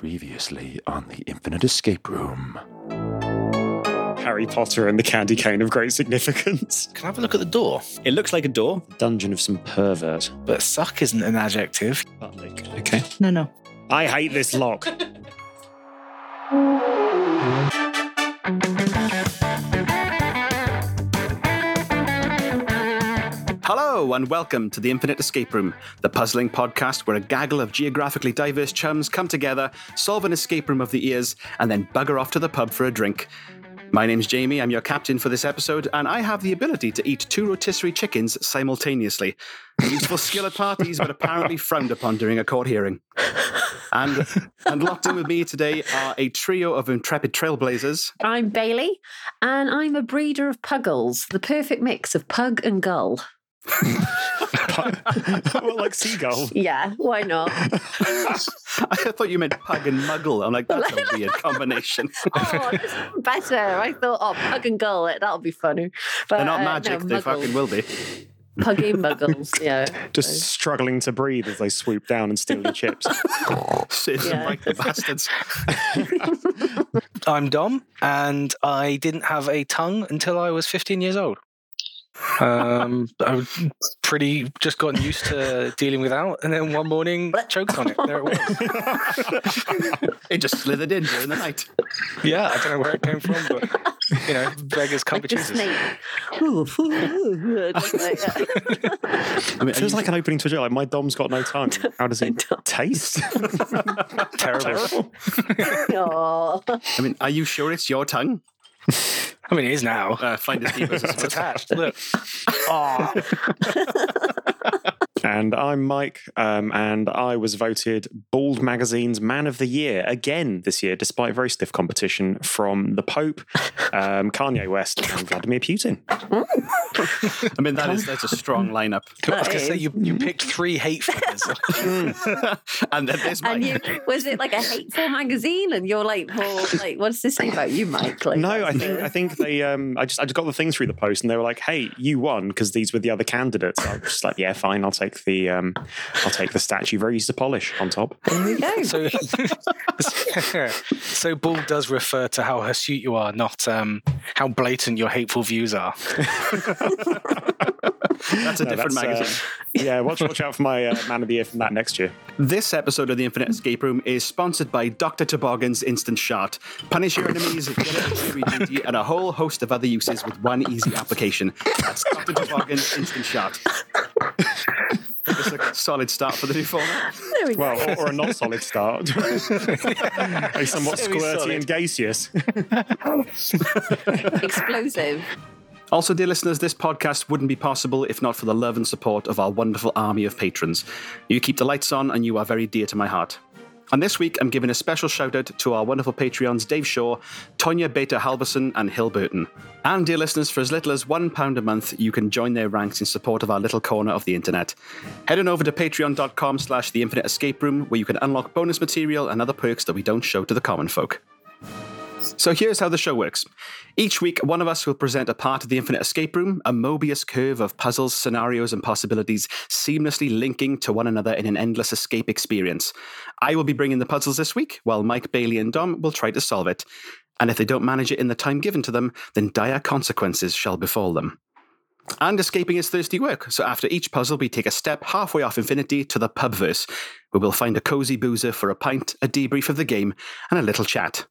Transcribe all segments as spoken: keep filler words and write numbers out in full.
Previously on The Infinite Escape Room. Harry Potter and the candy cane of great significance. Can I have a look at the door? It looks like a door. Dungeon of some pervert. But suck isn't an adjective. Okay. No, no. I hate this lock. Hello and welcome to The Infinite Escape Room, the puzzling podcast where a gaggle of geographically diverse chums come together, solve an escape room of the ears, and then bugger off to the pub for a drink. My name's Jamie, I'm your captain for this episode, and I have the ability to eat two rotisserie chickens simultaneously. A useful skill at parties, but apparently frowned upon during a court hearing. And, and locked in with me today are a trio of intrepid trailblazers. I'm Bailey, and I'm a breeder of puggles, the perfect mix of pug and gull. Well, like seagull. Yeah, why not? I thought you meant pug and muggle. I'm like, that's a weird combination. Oh, that's better. I thought, oh, pug and gull, that'll be funny. But they're not magic, uh, no, they muggles. Fucking will be. Puggy muggles, yeah. Just so. Struggling to breathe as they swoop down and steal your chips. Sit yeah. Like the bastards. I'm Dom, and I didn't have a tongue until I was fifteen years old. um I pretty just gotten used to dealing with out, and then one morning choked on it. There it was. It just slithered in during the night. Yeah, I don't know where it came from, but you know, beggars can't like be choosers. I mean, it feels like an opening to a joke. Like, my Dom's got no tongue. How does it taste? Terrible. Terrible. I mean, are you sure it's your tongue? I mean, it is now. Uh, find his keepers. It's attached. Look. Oh. And I'm Mike, um, and I was voted Bald Magazine's Man of the Year again this year, despite very stiff competition from the Pope, um, Kanye West, and Vladimir Putin. I mean, that is that's a strong lineup. I was going to say you, you picked three hate figures, and then there's Mike. And you, was it like a hateful magazine? And you're like, well, like, what's this thing about you, Mike? Like, no, I think I think they. Um, I just I just got the thing through the post, and they were like, hey, you won because these were the other candidates. I was just like, yeah, fine, I'll take. The um, I'll take the statue, very easy to polish on top. There you go. So, so Bull does refer to how hirsute you are, not um, how blatant your hateful views are. That's a no, different that's, magazine. Uh, yeah, watch watch out for my uh, Man of the Year from that next year. This episode of The Infinite Escape Room is sponsored by Doctor Toboggan's Instant Shart. Punish your enemies, get out of jury duty, and a whole host of other uses with one easy application. That's Doctor Toboggan's Instant Shart. It's a solid start for the new format. There we go. Well, or, or a not solid start. A somewhat so squirty and gaseous. Explosive. Also, dear listeners, this podcast wouldn't be possible if not for the love and support of our wonderful army of patrons. You keep the lights on, and you are very dear to my heart. And this week, I'm giving a special shout-out to our wonderful Patreons Dave Shaw, Tonje Beate Halvorsen, and Hill Burton. And, dear listeners, for as little as one pound a month, you can join their ranks in support of our little corner of the internet. Head on over to patreon.com slash the infinite escape room, where you can unlock bonus material and other perks that we don't show to the common folk. So here's how the show works. Each week, one of us will present a part of the Infinite Escape Room, a Mobius curve of puzzles, scenarios, and possibilities seamlessly linking to one another in an endless escape experience. I will be bringing the puzzles this week, while Mike, Bailey, and Dom will try to solve it. And if they don't manage it in the time given to them, then dire consequences shall befall them. And escaping is thirsty work, so after each puzzle, we take a step halfway off infinity to the pubverse, where we'll find a cozy boozer for a pint, a debrief of the game, and a little chat.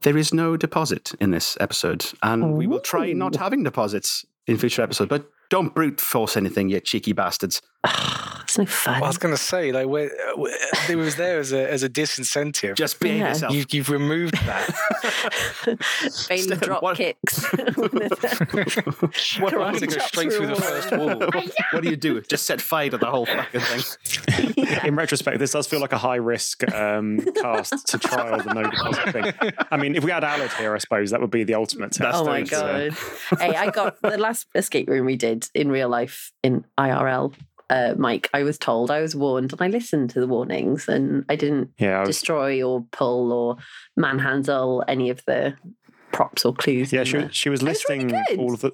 There is no deposit in this episode, and oh. we will try not having deposits in future episodes, but don't brute force anything, you cheeky bastards. Oh, it's no fun. Well, I was going to say, like, where, where, it was there as a, as a disincentive. Just behave yeah. yourself. You, you've removed that. Bailey drop what, kicks. What do I have to go straight through the first wall? What do you do? Just set fire to the whole fucking thing. Yeah. In retrospect, this does feel like a high-risk um, cast to trial the no-deposit thing. I mean, if we had Alad here, I suppose, that would be the ultimate test. Oh, my God. So. Hey, I got the last escape room we did in real life, in I R L, uh, Mike, I was told, I was warned, and I listened to the warnings, and I didn't yeah, I was... destroy or pull or manhandle any of the props or clues. Yeah, she, she was listing was really all of the...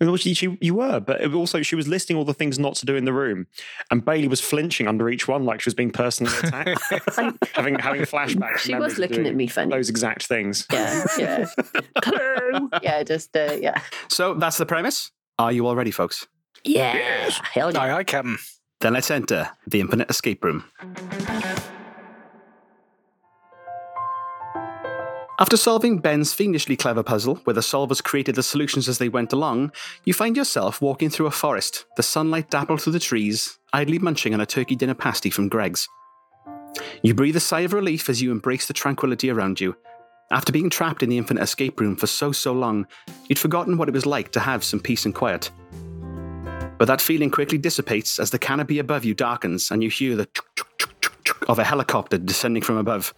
Well, she, she, you were, but also she was listing all the things not to do in the room, and Bailey was flinching under each one like she was being personally attacked, having having flashbacks. She was looking at me funny. Those exact things. Yeah, yeah, yeah. Just uh, yeah. So that's the premise. Are you all ready, folks? Yeah. Yes. Hell yeah. Aye, aye, Captain. Then let's enter the Infinite Escape Room. After solving Ben's fiendishly clever puzzle, where the solvers created the solutions as they went along, you find yourself walking through a forest, the sunlight dappled through the trees, idly munching on a turkey dinner pasty from Greg's. You breathe a sigh of relief as you embrace the tranquility around you. After being trapped in the Infinite Escape Room for so, so long, you'd forgotten what it was like to have some peace and quiet. But that feeling quickly dissipates as the canopy above you darkens and you hear the chuk, chuk, chuk, chuk, chuk of a helicopter descending from above.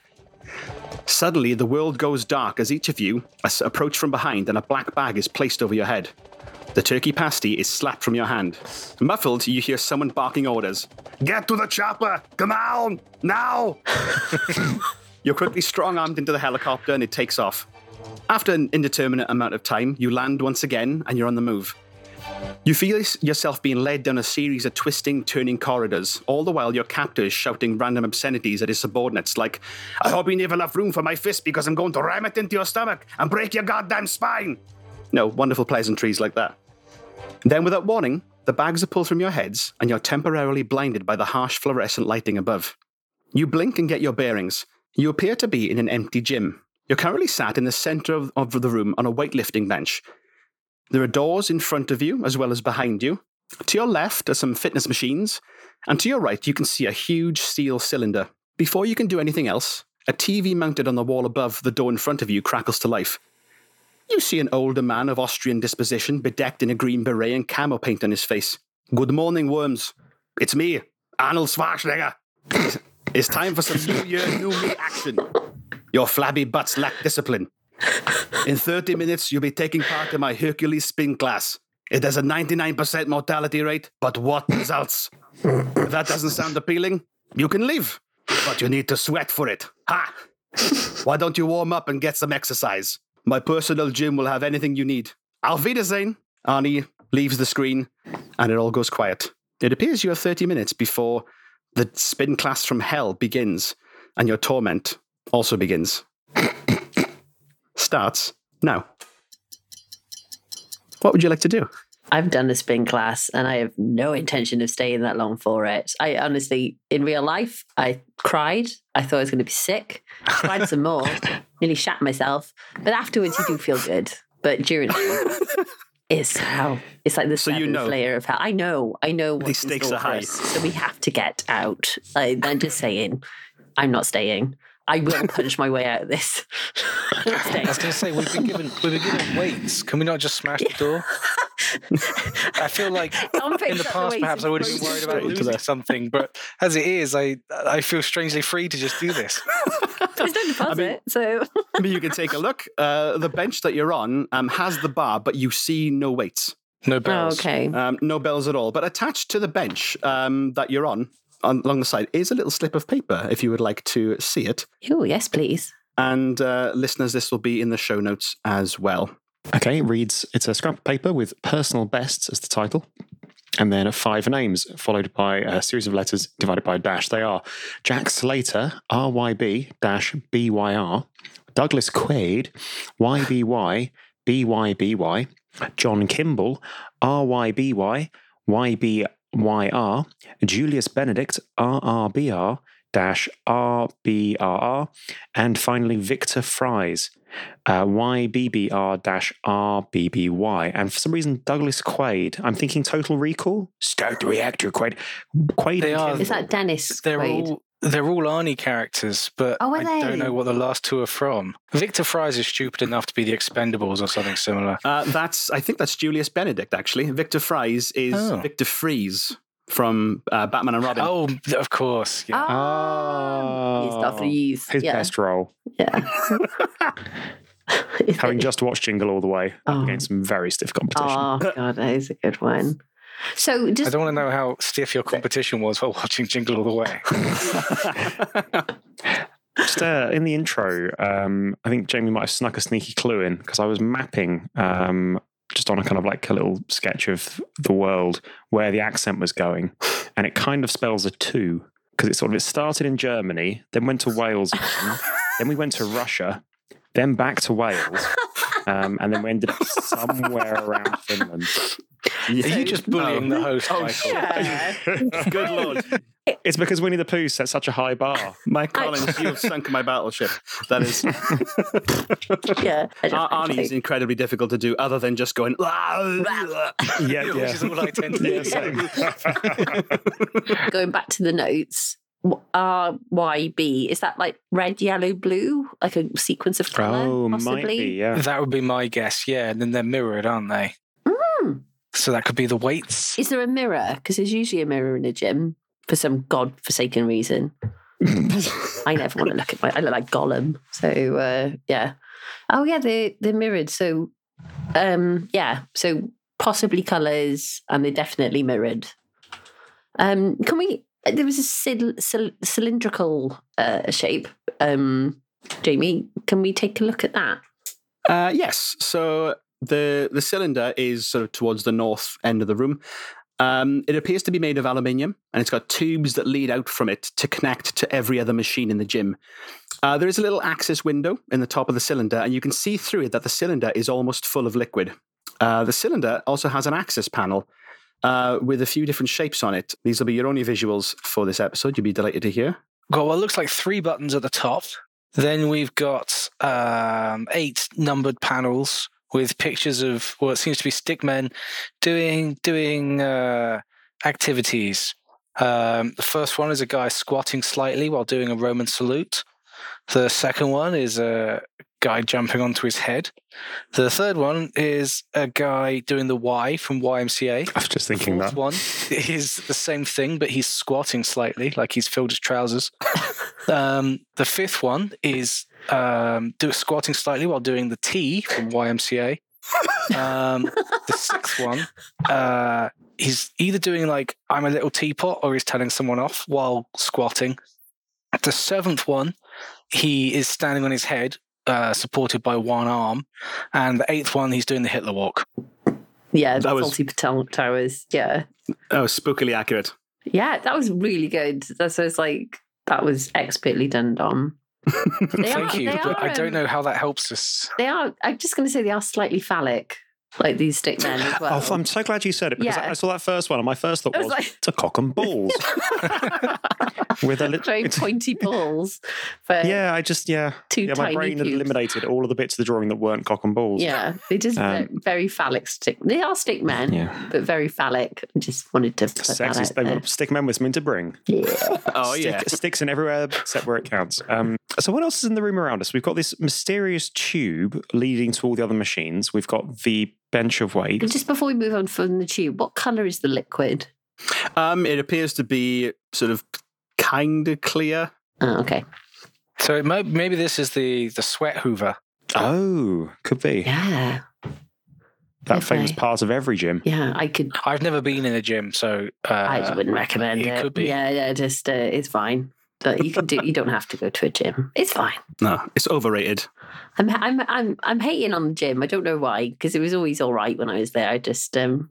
Suddenly, the world goes dark as each of you approach from behind and a black bag is placed over your head. The turkey pasty is slapped from your hand. Muffled, you hear someone barking orders. Get to the chopper! Come on! Now! You're quickly strong-armed into the helicopter and it takes off. After an indeterminate amount of time, you land once again and you're on the move. You feel yourself being led down a series of twisting, turning corridors, all the while your captor is shouting random obscenities at his subordinates like, I hope you never left room for my fist because I'm going to ram it into your stomach and break your goddamn spine. No, wonderful pleasantries like that. And then without warning, the bags are pulled from your heads and you're temporarily blinded by the harsh fluorescent lighting above. You blink and get your bearings. You appear to be in an empty gym. You're currently sat in the centre of, of the room on a weightlifting bench. There are doors in front of you as well as behind you. To your left are some fitness machines, and to your right you can see a huge steel cylinder. Before you can do anything else, a T V mounted on the wall above the door in front of you crackles to life. You see an older man of Austrian disposition bedecked in a green beret and camo paint on his face. Good morning, worms. It's me, Arnold Schwarzenegger. It's time for some New Year, New Me action. Your flabby butts lack discipline. In thirty minutes, you'll be taking part in my Hercules spin class. It has a ninety-nine percent mortality rate, but what results? If that doesn't sound appealing, you can leave. But you need to sweat for it. Ha! Why don't you warm up and get some exercise? My personal gym will have anything you need. Auf Wiedersehen. Arnie leaves the screen, and it all goes quiet. It appears you have thirty minutes before the spin class from hell begins, and your torment also begins. Starts now. What would you like to do? I've done a spin class and I have no intention of staying that long for it. I honestly, in real life, I cried. I thought I was going to be sick. I cried some more. Nearly shat myself. But afterwards, you do feel good. But during it's hell. It's like the so seventh you know. layer of hell. I know. I know what the stakes are high. Us, so we have to get out. I, I'm just saying, I'm not staying. I will punch my way out of this. I was going to say, we've been given we've been given weights. Can we not just smash the door? I feel like in the past, perhaps I would have been worried about losing something, but as it is, I I feel strangely free to just do this. There's no deposit, I mean, so... I mean, you can take a look. Uh, the bench that you're on um, has the bar, but you see no weights. No bells. Oh, okay. Um, no bells at all. But attached to the bench um, that you're on, along the side is a little slip of paper if you would like to see it. Oh, yes, please. And uh, listeners, this will be in the show notes as well. Okay, it reads, it's a scrap of paper with personal bests as the title, and then five names followed by a series of letters divided by a dash. They are Jack Slater, R Y B, dash, B Y R, Douglas Quaid, Y B Y, B Y B Y, John Kimble, R Y B Y, Y B R, Y R, Julius Benedict, R R B R, dash R B R R, and finally Victor Fries, uh, Y B B R, dash R B B Y. And for some reason, Douglas Quaid. I'm thinking Total Recall? Start the reactor, Quaid. Quaid they are, is that Dennis they're Quaid? All, they're all Arnie characters, but oh, I they? don't know what the last two are from. Victor Fries is stupid enough to be The Expendables or something similar. Uh, that's I think that's Julius Benedict, actually. Victor Fries is oh. Victor Fries. From uh, Batman and Robin. Oh, of course. Yeah. Oh. oh. He's His yeah. best role. Yeah. Having just watched Jingle All the Way oh. against some very stiff competition. Oh, God, that is a good one. So just... I don't want to know how stiff your competition was while watching Jingle All the Way. Just uh, in the intro, um, I think Jamie might have snuck a sneaky clue in because I was mapping... Um, just on a kind of like a little sketch of the world where the accent was going, and it kind of spells a two, because it sort of it started in Germany, then went to Wales again, then we went to Russia, then back to Wales, um, and then we ended up somewhere around Finland. Yeah. Are you just bullying no. the host, oh, Michael? Yeah. Good Lord. It's because Winnie the Pooh set such a high bar. Mike Collins, you have sunk my battleship. That is... yeah. Ar- Arnie is incredibly difficult to do, other than just going... yeah, yeah. Which is all I tend to do. Yeah, going back to the notes... R Y B, is that like red, yellow, blue? Like a sequence of colour, oh, possibly? Might be, yeah. That would be my guess, yeah. And then they're mirrored, aren't they? Mm. So that could be the weights. Is there a mirror? Because there's usually a mirror in a gym for some godforsaken reason. I never want to look at my... I look like Gollum. So, uh, yeah. Oh, yeah, they're, they're mirrored. So, um, yeah. So possibly colours, and they're definitely mirrored. Um, can we... There was a cil- cil- cylindrical uh, shape. Um, Jamie, can we take a look at that? Uh, yes. So the the cylinder is sort of towards the north end of the room. Um, it appears to be made of aluminium, and it's got tubes that lead out from it to connect to every other machine in the gym. Uh, there is a little access window in the top of the cylinder, and you can see through it that the cylinder is almost full of liquid. Uh, the cylinder also has an access panel, Uh, with a few different shapes on it. These will be your only visuals for this episode. You'll be delighted to hear. Well, it looks like three buttons at the top. Then we've got um, eight numbered panels with pictures of what seems to be stickmen doing doing uh, activities. Um, the first one is a guy squatting slightly while doing a Roman salute. The second one is a guy jumping onto his head. The third one is a guy doing the Y from Y M C A. I was just thinking that. The fourth one is the same thing, but he's squatting slightly, like he's filled his trousers. um, the fifth one is um, do, squatting slightly while doing the T from Y M C A. Um, the sixth one, uh, he's either doing like, I'm a little teapot, or he's telling someone off while squatting. The seventh one, he is standing on his head, Uh, supported by one arm, and the eighth one, he's doing the Hitler walk. Yeah, the faulty Potomac Towers. Yeah, that was spookily accurate. Yeah, that was really good. That's was like that was expertly done, Dom. Thank are, you. But are, I don't know how that helps us. They are. I'm just going to say they are slightly phallic, like these stick men as well. Oh, I'm so glad you said it, because yeah. I saw that first one, and my first thought was, was like... it's a cock and balls with a little very pointy balls. Yeah, I just yeah, two yeah my brain cubes. Had eliminated all of the bits of the drawing that weren't cock and balls. Yeah, they just um, very phallic stick. They are stick men, yeah. but very phallic. I just wanted to put Sexy, that out they there. Stick men with something to bring. Yeah. oh stick, yeah, sticks in everywhere except where it counts. Um, so what else is in the room around us? We've got this mysterious tube leading to all the other machines. We've got the bench of weights. Just before we move on from the tube, what colour is the liquid? Um, it appears to be sort of kind of clear. Oh, okay. So it might, maybe this is the, the sweat hoover. Oh, could be. Yeah. That famous part of every gym. Yeah, I could. I've never been in a gym, so uh, I wouldn't recommend it. It could be. Yeah, yeah, just uh, it's fine. But you can do. You don't have to go to a gym. It's fine. No, it's overrated. I'm I'm I'm I'm hating on the gym. I don't know why, because it was always all right when I was there. I just um,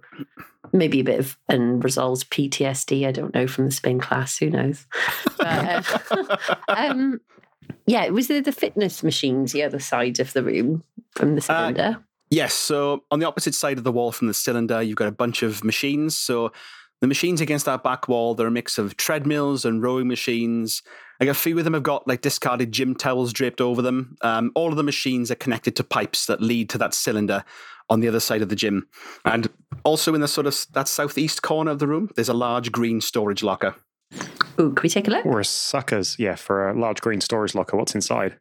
maybe a bit of unresolved P T S D. I don't know, from the spin class. Who knows? But, uh, um, yeah, it was the, the fitness machines the other side of the room from the cylinder. Uh, yes. So on the opposite side of the wall from the cylinder, you've got a bunch of machines. So. The machines against that back wall, they're a mix of treadmills and rowing machines. Like a few of them have got like discarded gym towels draped over them. Um, all of the machines are connected to pipes that lead to that cylinder on the other side of the gym. And also in the sort of that southeast corner of the room, there's a large green storage locker. Ooh, can we take a look? We're suckers, yeah, for a large green storage locker. What's inside?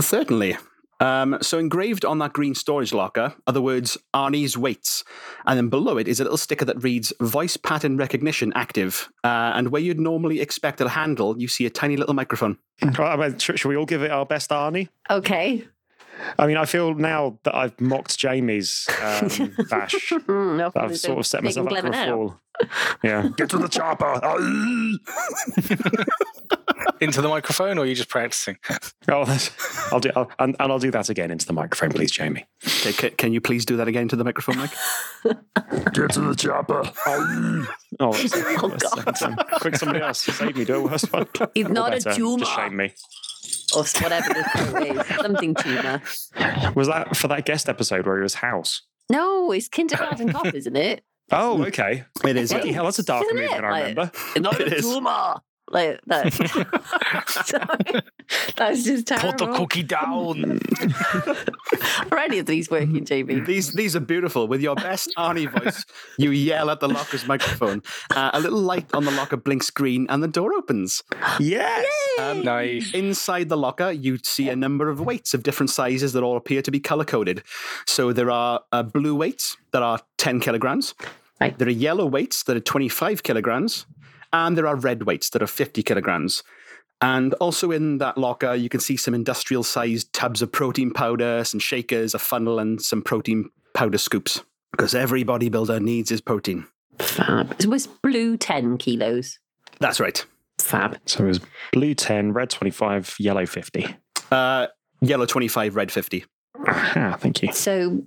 Certainly. Um, so engraved on that green storage locker are the words Arnie's Weights, and then below it is a little sticker that reads Voice Pattern Recognition Active, uh, and where you'd normally expect a handle, you see a tiny little microphone. Right, should we all give it our best, Arnie? Okay. I mean, I feel now that I've mocked Jamie's um, bash, that I've sort of set myself up for a fall. Yeah. Get to the chopper. Into the microphone, or are you just practicing? Oh, I'll do, I'll, and, and I'll do that again into the microphone, please, Jamie. Okay, can, can you please do that again to the microphone, Mike? Get to the chopper. Oh, that's, oh that's God. Second time. Quick, somebody else save me. Do a worse one. It's not better. A tumor. Just shame me. Or whatever this thing is. Something tumor. Was that for that guest episode where he was house? No, it's Kindergarten Cop, isn't it? Oh, okay. It is. Bloody hell, that's a dark isn't movie it? I remember. Like, not it a tumor. Like that. Sorry. That's just terrible. Put the cookie down. Already these working, Jamie. These these are beautiful. With your best Arnie voice, you yell at the locker's microphone. Uh, a little light on the locker blinks green, and the door opens. Yes. Um, nice. Inside the locker, you see a number of weights of different sizes that all appear to be color coded. So there are uh, blue weights that are ten kilograms. Right. There are yellow weights that are twenty-five kilograms. And there are red weights that are fifty kilograms. And also in that locker, you can see some industrial-sized tubs of protein powder, some shakers, a funnel, and some protein powder scoops. Because every bodybuilder needs his protein. Fab. It was blue ten kilos. That's right. Fab. So it was blue ten, red twenty-five, yellow fifty. Uh, yellow twenty-five, red fifty. Ah, thank you. So,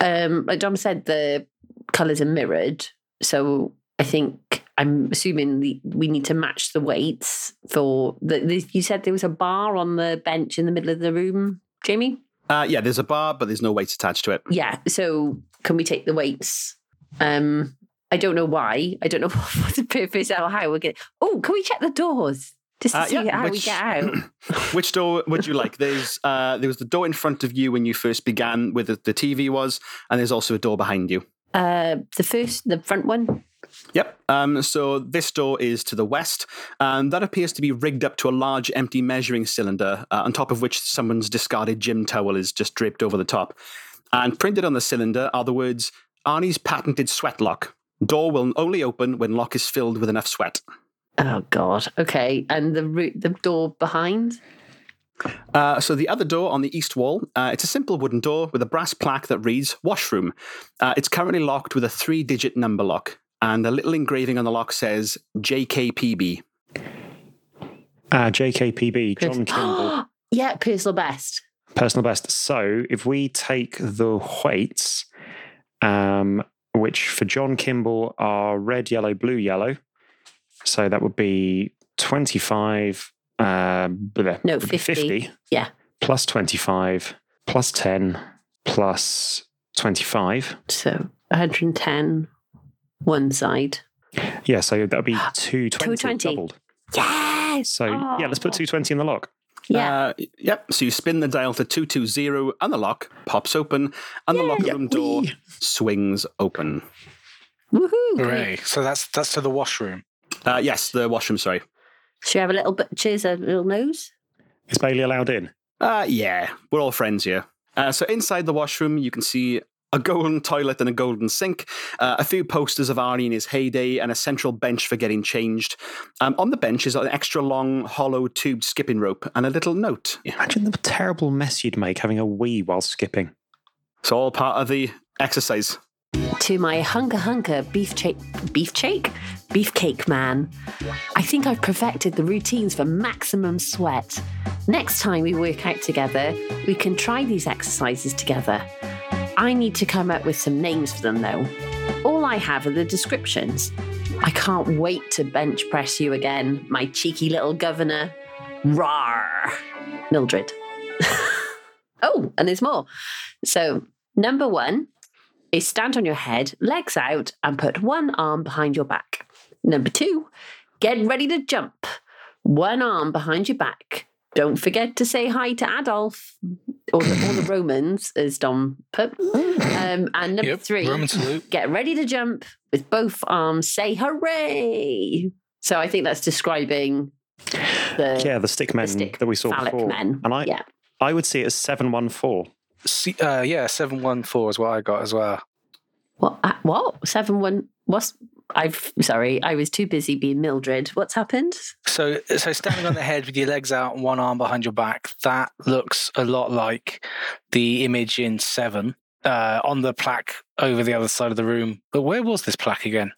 um, like Dom said, the colours are mirrored. So I think... I'm assuming the, we need to match the weights for... The, the, you said there was a bar on the bench in the middle of the room, Jamie? Uh, yeah, there's a bar, but there's no weights attached to it. Yeah, so can we take the weights? Um, I don't know why. I don't know what, what the purpose or how we're going to... Oh, can we check the doors? Just to uh, see yeah, how which, we get out. Which door would you like? There's uh, There was the door in front of you when you first began, where the, the T V was, and there's also a door behind you. Uh, the first, the front one? Yep. Um, so this door is to the west, and that appears to be rigged up to a large empty measuring cylinder, uh, on top of which someone's discarded gym towel is just draped over the top. And printed on the cylinder are the words, Arnie's patented sweat lock. Door will only open when lock is filled with enough sweat. Oh, God. Okay. And the root, the door behind? Uh, so the other door on the east wall, uh, it's a simple wooden door with a brass plaque that reads, washroom. Uh, it's currently locked with a three-digit number lock. And a little engraving on the lock says J K P B. Ah, uh, J K P B, John Kimble. Yeah, personal best. Personal best. So if we take the weights, um, which for John Kimble are red, yellow, blue, yellow. So that would be twenty-five, uh, no, fifty. fifty. Yeah. Plus twenty-five, plus ten, plus twenty-five. So one hundred ten. One side. Yeah, so that'd be two twenty, two twenty. Doubled. Yes! So, oh. yeah, let's put two twenty in the lock. Yeah. Uh, yep, so you spin the dial to two twenty and the lock pops open and yeah. the locker room door Wee. swings open. Woohoo! Hooray. So that's that's to the washroom. Uh, yes, the washroom, sorry. Should we have a little cheers, a little nose? Is Bailey allowed in? Uh, yeah, we're all friends here. Uh, so inside the washroom, you can see... a golden toilet and a golden sink, uh, a few posters of Arnie in his heyday, and a central bench for getting changed. Um, on the bench is an extra long, hollow tube skipping rope and a little note. Imagine the terrible mess you'd make having a wee while skipping. It's all part of the exercise. To my hunker hunker beef shake, beef shake, beefcake man. I think I've perfected the routines for maximum sweat. Next time we work out together, we can try these exercises together. I need to come up with some names for them, though. All I have are the descriptions. I can't wait to bench press you again, my cheeky little governor. Rawr! Mildred. Oh, and there's more. So, number one is stand on your head, legs out, and put one arm behind your back. Number two, get ready to jump. One arm behind your back. Don't forget to say hi to Adolf, or the, or the Romans, as Dom put. Um, and number yep, three, Roman salute. Get ready to jump with both arms. Say hooray! So I think that's describing the yeah the stick men the stick that we saw before. Men. And I yeah. I would see it as seven one four. See, uh, yeah, seven one four is what I got as well. What? Uh, what seven one? What's I've sorry, I was too busy being Mildred. What's happened? So, so standing on the head with your legs out and one arm behind your back, that looks a lot like the image in Seven uh, on the plaque over the other side of the room. But where was this plaque again?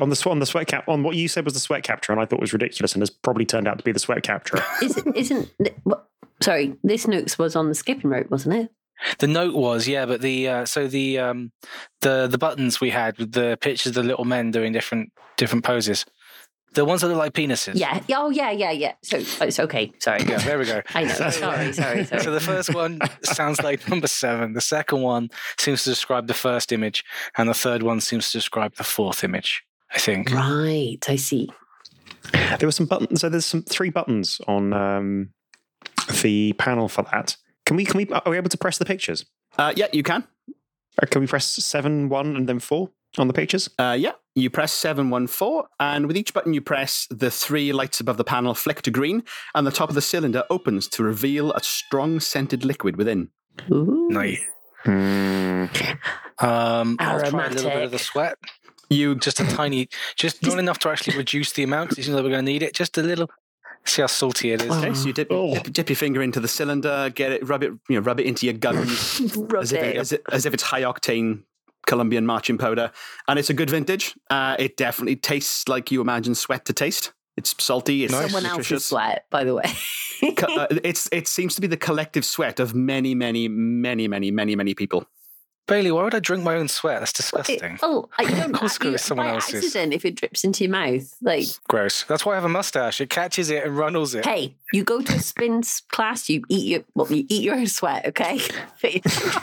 On the on the sweat cap on what you said was the sweat capture, and I thought was ridiculous, and has probably turned out to be the sweat capture. Isn't, isn't well, sorry, this Nooks was on the skipping rope, wasn't it? The note was, yeah, but the uh, so the um, the the buttons we had with the pictures of the little men doing different different poses, the ones that look like penises. Yeah. Oh, yeah, yeah, yeah. So it's okay. Sorry. Yeah. There we go. I know. Sorry, sorry, sorry, sorry. So the first one sounds like number seven. The second one seems to describe the first image, and the third one seems to describe the fourth image, I think. Right. I see. There were some buttons. So there's some three buttons on um, the panel for that. Can we, can we, are we able to press the pictures? Uh, yeah, you can. Or can we press seven, one, and then four on the pictures? Uh, yeah, you press seven, one, four. And with each button you press, the three lights above the panel flick to green, and the top of the cylinder opens to reveal a strong scented liquid within. Ooh. Nice. Mm. Um, I'll try a little bit of the sweat. You just a tiny, just not enough to actually reduce the amount, because you know we're going to need it. Just a little. See how salty it is. Okay, so you dip, oh. dip, dip your finger into the cylinder, get it, rub it, you know, rub it into your guns, as, if it, as, it, as if it's high octane Colombian marching powder, and it's a good vintage. Uh, it definitely tastes like you imagine sweat to taste. It's salty. It's nice. Someone else's sweat, by the way. uh, it's it seems to be the collective sweat of many, many, many, many, many, many people. Bailey, why would I drink my own sweat? That's disgusting. It, oh, I don't know. Screw someone else's. Accident if it drips into your mouth. Like, gross. That's why I have a mustache. It catches it and runnels it. Hey, you go to a spin class, you eat your well, you eat your own sweat, okay?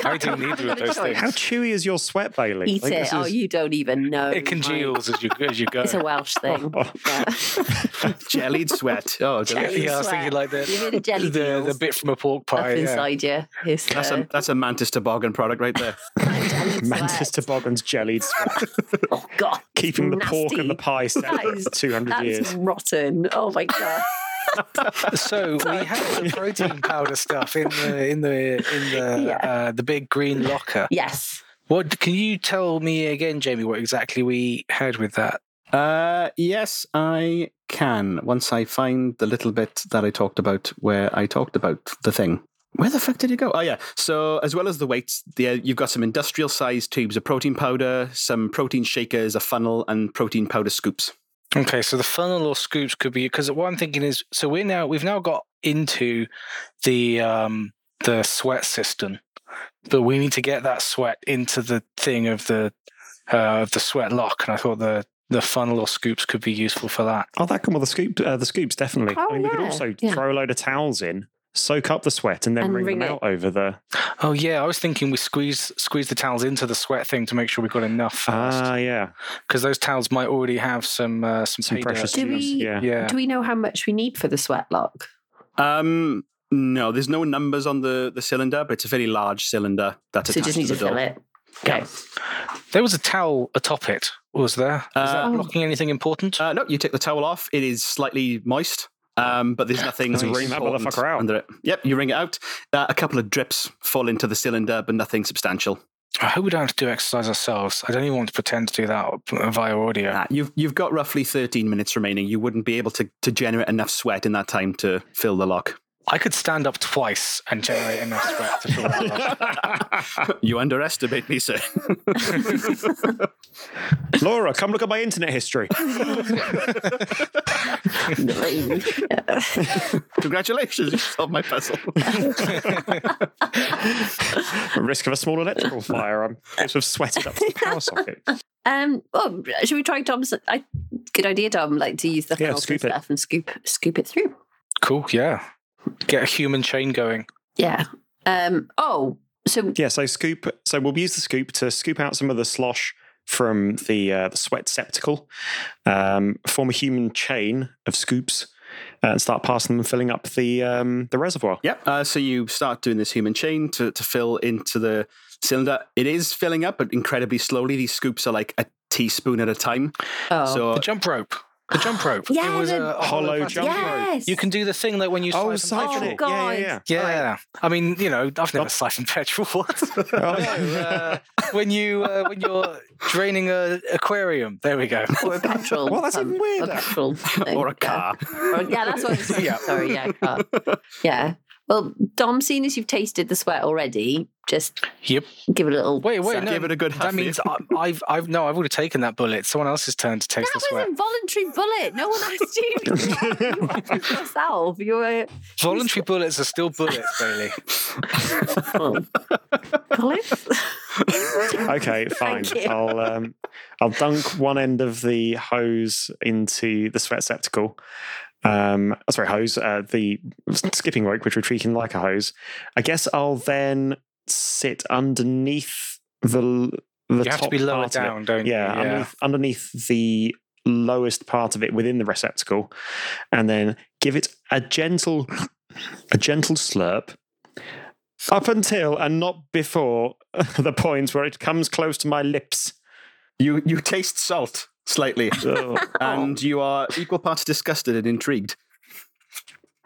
I do neither of those things. How chewy is your sweat, Bailey? Eat like, it. Is, oh, you don't even know. It congeals as you as you go. It's a Welsh thing. Oh. Yeah. Jellied sweat. Oh, jellied yeah, sweat. I was thinking like the you jelly the, the bit from a pork pie up inside yeah. you. His, that's uh, a that's a Mantis Toboggan product right there. Mantis Toboggan's jellied sweat. Oh God! Keeping the nasty pork and the pie separate for two hundred years. That's rotten. Oh my God. So we had the protein powder stuff in the in the in the yeah. uh, the big green locker. Yes. What can you tell me again, Jamie? What exactly we had with that? Uh, yes, I can. Once I find the little bit that I talked about, where I talked about the thing. Where the fuck did it go? Oh, yeah. So as well as the weights, the, uh, you've got some industrial-sized tubes of protein powder, some protein shakers, a funnel, and protein powder scoops. Okay, so the funnel or scoops could be... Because what I'm thinking is... So we're now, we've now got into the um, the sweat system, but we need to get that sweat into the thing of the uh, of the sweat lock, and I thought the... The funnel or scoops could be useful for that. Oh, that can well the scoop, uh, the scoops definitely. Oh, I mean, yeah. We could also yeah. throw a load of towels in, soak up the sweat, and then and wring, wring them it. out over the. Oh yeah, I was thinking we squeeze squeeze the towels into the sweat thing to make sure we've got enough first. Ah, uh, yeah, because those towels might already have some uh, some, some precious. Do we yeah. yeah. do we know how much we need for the sweat lock? Um, no, there's no numbers on the, the cylinder, but it's a very large cylinder that's attached to the door. So you just need to fill it. Okay. Yeah. There was a towel atop it, was there? Is uh, that blocking anything important? Uh, no, you take the towel off. It is slightly moist, um, but there's nothing nice. Wring that motherfucker out. Under it. Yep, you wring it out. Uh, a couple of drips fall into the cylinder, but nothing substantial. I hope we don't have to do exercise ourselves. I don't even want to pretend to do that via audio. Nah, you've, you've got roughly thirteen minutes remaining. You wouldn't be able to, to generate enough sweat in that time to fill the lock. I could stand up twice and generate enough sweat to fill that up. You underestimate me, sir. Laura, come look at my internet history. Congratulations, you solved my puzzle. Risk of a small electrical fire. I'm sort of sweated up to the power socket. Um, well, should we try Tom's? I, good idea, Tom. Like to use the yeah, scoop and stuff it. and scoop scoop it through. Cool. Yeah. Get a human chain going. Yeah. Um, oh, so... Yeah, so scoop... So we'll use the scoop to scoop out some of the slosh from the, uh, the sweat receptacle, um, form a human chain of scoops, uh, and start passing them and filling up the um, the reservoir. Yep. Uh, so you start doing this human chain to, to fill into the cylinder. It is filling up, but incredibly slowly. These scoops are like a teaspoon at a time. Oh. So the jump rope. The jump rope. Yeah, it was a hollow jump, jump yes. rope. You can do the thing that when you oh, siphon petrol. God. Yeah, yeah, yeah. yeah. Right. I mean, you know, I've never oh. siphoned petrol. What? oh. uh, when you uh, when you're draining an aquarium, there we go. Or a petrol. Well, that's um, even weirder. A petrol thing. Or a car. Yeah, yeah that's what. It's yeah. Sorry, yeah, car. Yeah. Well, Dom, seeing as you've tasted the sweat already, just yep. give it a little. Wait, wait, no, give it a good. That means I, I've, I've no, I've already taken that bullet. Someone else's turn to take that this. That was a voluntary bullet. No one asked you. You asked yourself. You're voluntary you're... bullets are still bullets, Bailey. Oh. Okay, fine. I'll um, I'll dunk one end of the hose into the sweatceptacle. Um, sorry, hose, uh, the skipping rope, which we're treating like a hose. I guess I'll then sit underneath the the you top have to be lower down, don't yeah, you? Yeah, underneath, underneath the lowest part of it within the receptacle, and then give it a gentle, a gentle slurp up until and not before the point where it comes close to my lips. You you taste salt. Slightly. Oh. And you are equal parts disgusted and intrigued.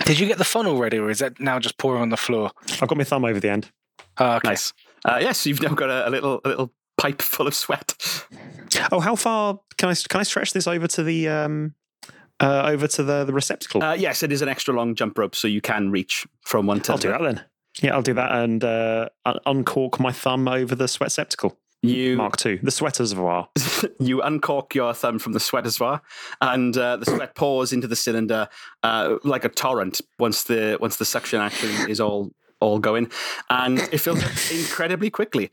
Did you get the funnel ready, or is that now just pouring on the floor? I've got my thumb over the end. Uh, okay. Nice. Uh, yes, you've now got a, a little a little pipe full of sweat. Oh, how far can I can I stretch this over to the um uh, over to the, the receptacle? Uh, yes, it is an extra long jump rope, so you can reach from one to I'll do that then. Yeah, I'll do that and uh, uncork my thumb over the sweatceptacle. You Mark two, the sweat reservoir. You uncork your thumb from the sweat reservoir, and uh, the sweat pours into the cylinder uh, like a torrent. Once the once the suction action is all all going, and it fills up incredibly quickly.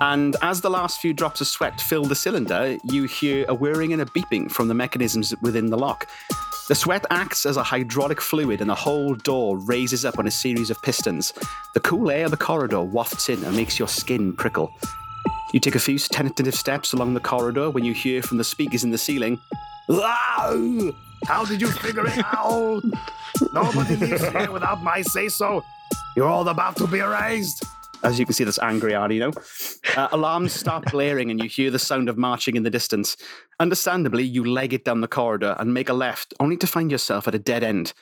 And as the last few drops of sweat fill the cylinder, you hear a whirring and a beeping from the mechanisms within the lock. The sweat acts as a hydraulic fluid, and the whole door raises up on a series of pistons. The cool air of the corridor wafts in and makes your skin prickle. You take a few tentative steps along the corridor when you hear from the speakers in the ceiling, "Wow! How did you figure it out? Nobody leaves here without my say-so. You're all about to be erased." As you can see, that's angry Arno. Uh, alarms start blaring and you hear the sound of marching in the distance. Understandably, you leg it down the corridor and make a left, only to find yourself at a dead end.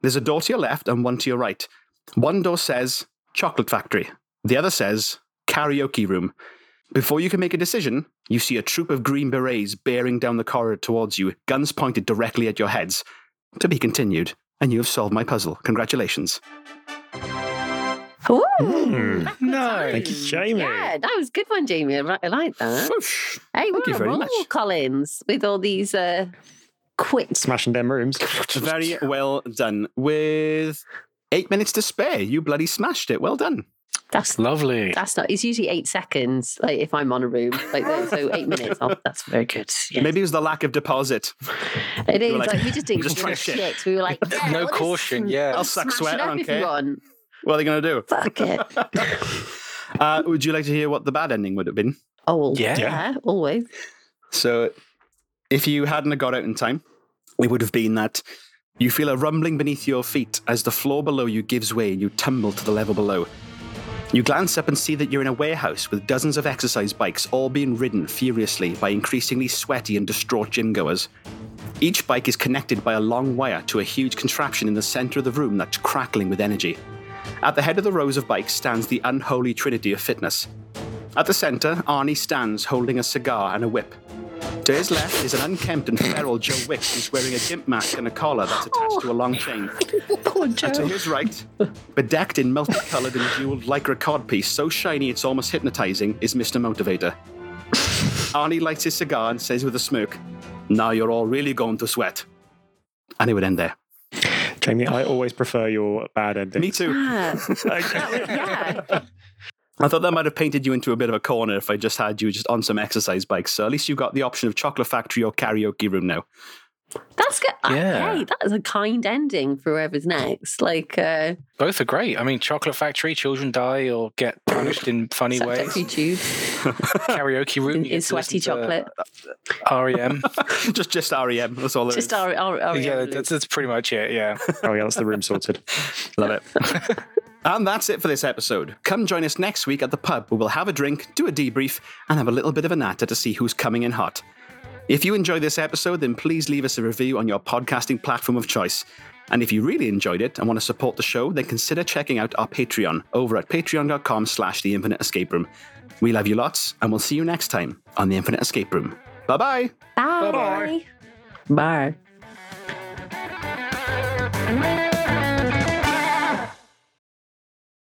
There's a door to your left and one to your right. One door says, "Chocolate Factory." The other says, "Karaoke Room." Before you can make a decision, you see a troop of green berets bearing down the corridor towards you, guns pointed directly at your heads. To be continued, and you have solved my puzzle. Congratulations. Ooh, mm. No. Thank you, Jamie. Yeah, that was a good one, Jamie. I, I like that. Whoosh. Hey, we're on a roll, Collins, with all these uh, quick... smashing them rooms. Very well done. With eight minutes to spare, you bloody smashed it. Well done. That's lovely. That's not. It's usually eight seconds. Like if I'm on a room, like so eight minutes. Oh, that's very good. Yes. Maybe it was the lack of deposit. It is. We like, like we just didn't just try shit. shit. We were like, yeah, no caution. This, yeah, I'll suck sweat. I don't care. What are they going to do? Fuck it. uh, would you like to hear what the bad ending would have been? Oh yeah, yeah, always. So, if you hadn't got out in time, it would have been that you feel a rumbling beneath your feet as the floor below you gives way and you tumble to the level below. You glance up and see that you're in a warehouse with dozens of exercise bikes, all being ridden furiously by increasingly sweaty and distraught gym-goers. Each bike is connected by a long wire to a huge contraption in the centre of the room that's crackling with energy. At the head of the rows of bikes stands the unholy trinity of fitness. At the centre, Arnie stands holding a cigar and a whip. To his left is an unkempt and feral Joe Wicks, who's wearing a gimp mask and a collar that's attached oh. to a long chain. Poor Joe. And to his right, bedecked in multicoloured and jewelled lycra codpiece, so shiny it's almost hypnotising, is Mister Motivator. Arnie lights his cigar and says with a smirk, "Now you're all really going to sweat." And it would end there. Jamie, I always prefer your bad ending. Me too. Yeah. Okay. Yeah. I thought that might have painted you into a bit of a corner if I just had you just on some exercise bikes. So at least you've got the option of Chocolate Factory or Karaoke Room now. That's good. Yeah. Hey, that is a kind ending for whoever's next. Like uh, both are great. I mean, Chocolate Factory, children die or get punished in funny ways. You choose. Karaoke Room. In, in sweaty chocolate. R E M Just just R E M That's all it just is. Just R E M Yeah, that's, that's pretty much it, yeah. Oh, yeah, that's the room sorted. Love it. And that's it for this episode. Come join us next week at the pub where we'll have a drink, do a debrief, and have a little bit of a natter to see who's coming in hot. If you enjoyed this episode, then please leave us a review on your podcasting platform of choice. And if you really enjoyed it and want to support the show, then consider checking out our Patreon over at patreon.com slash The Infinite Escape Room. We love you lots, and we'll see you next time on The Infinite Escape Room. Bye-bye. Bye. Bye-bye. Bye. Bye.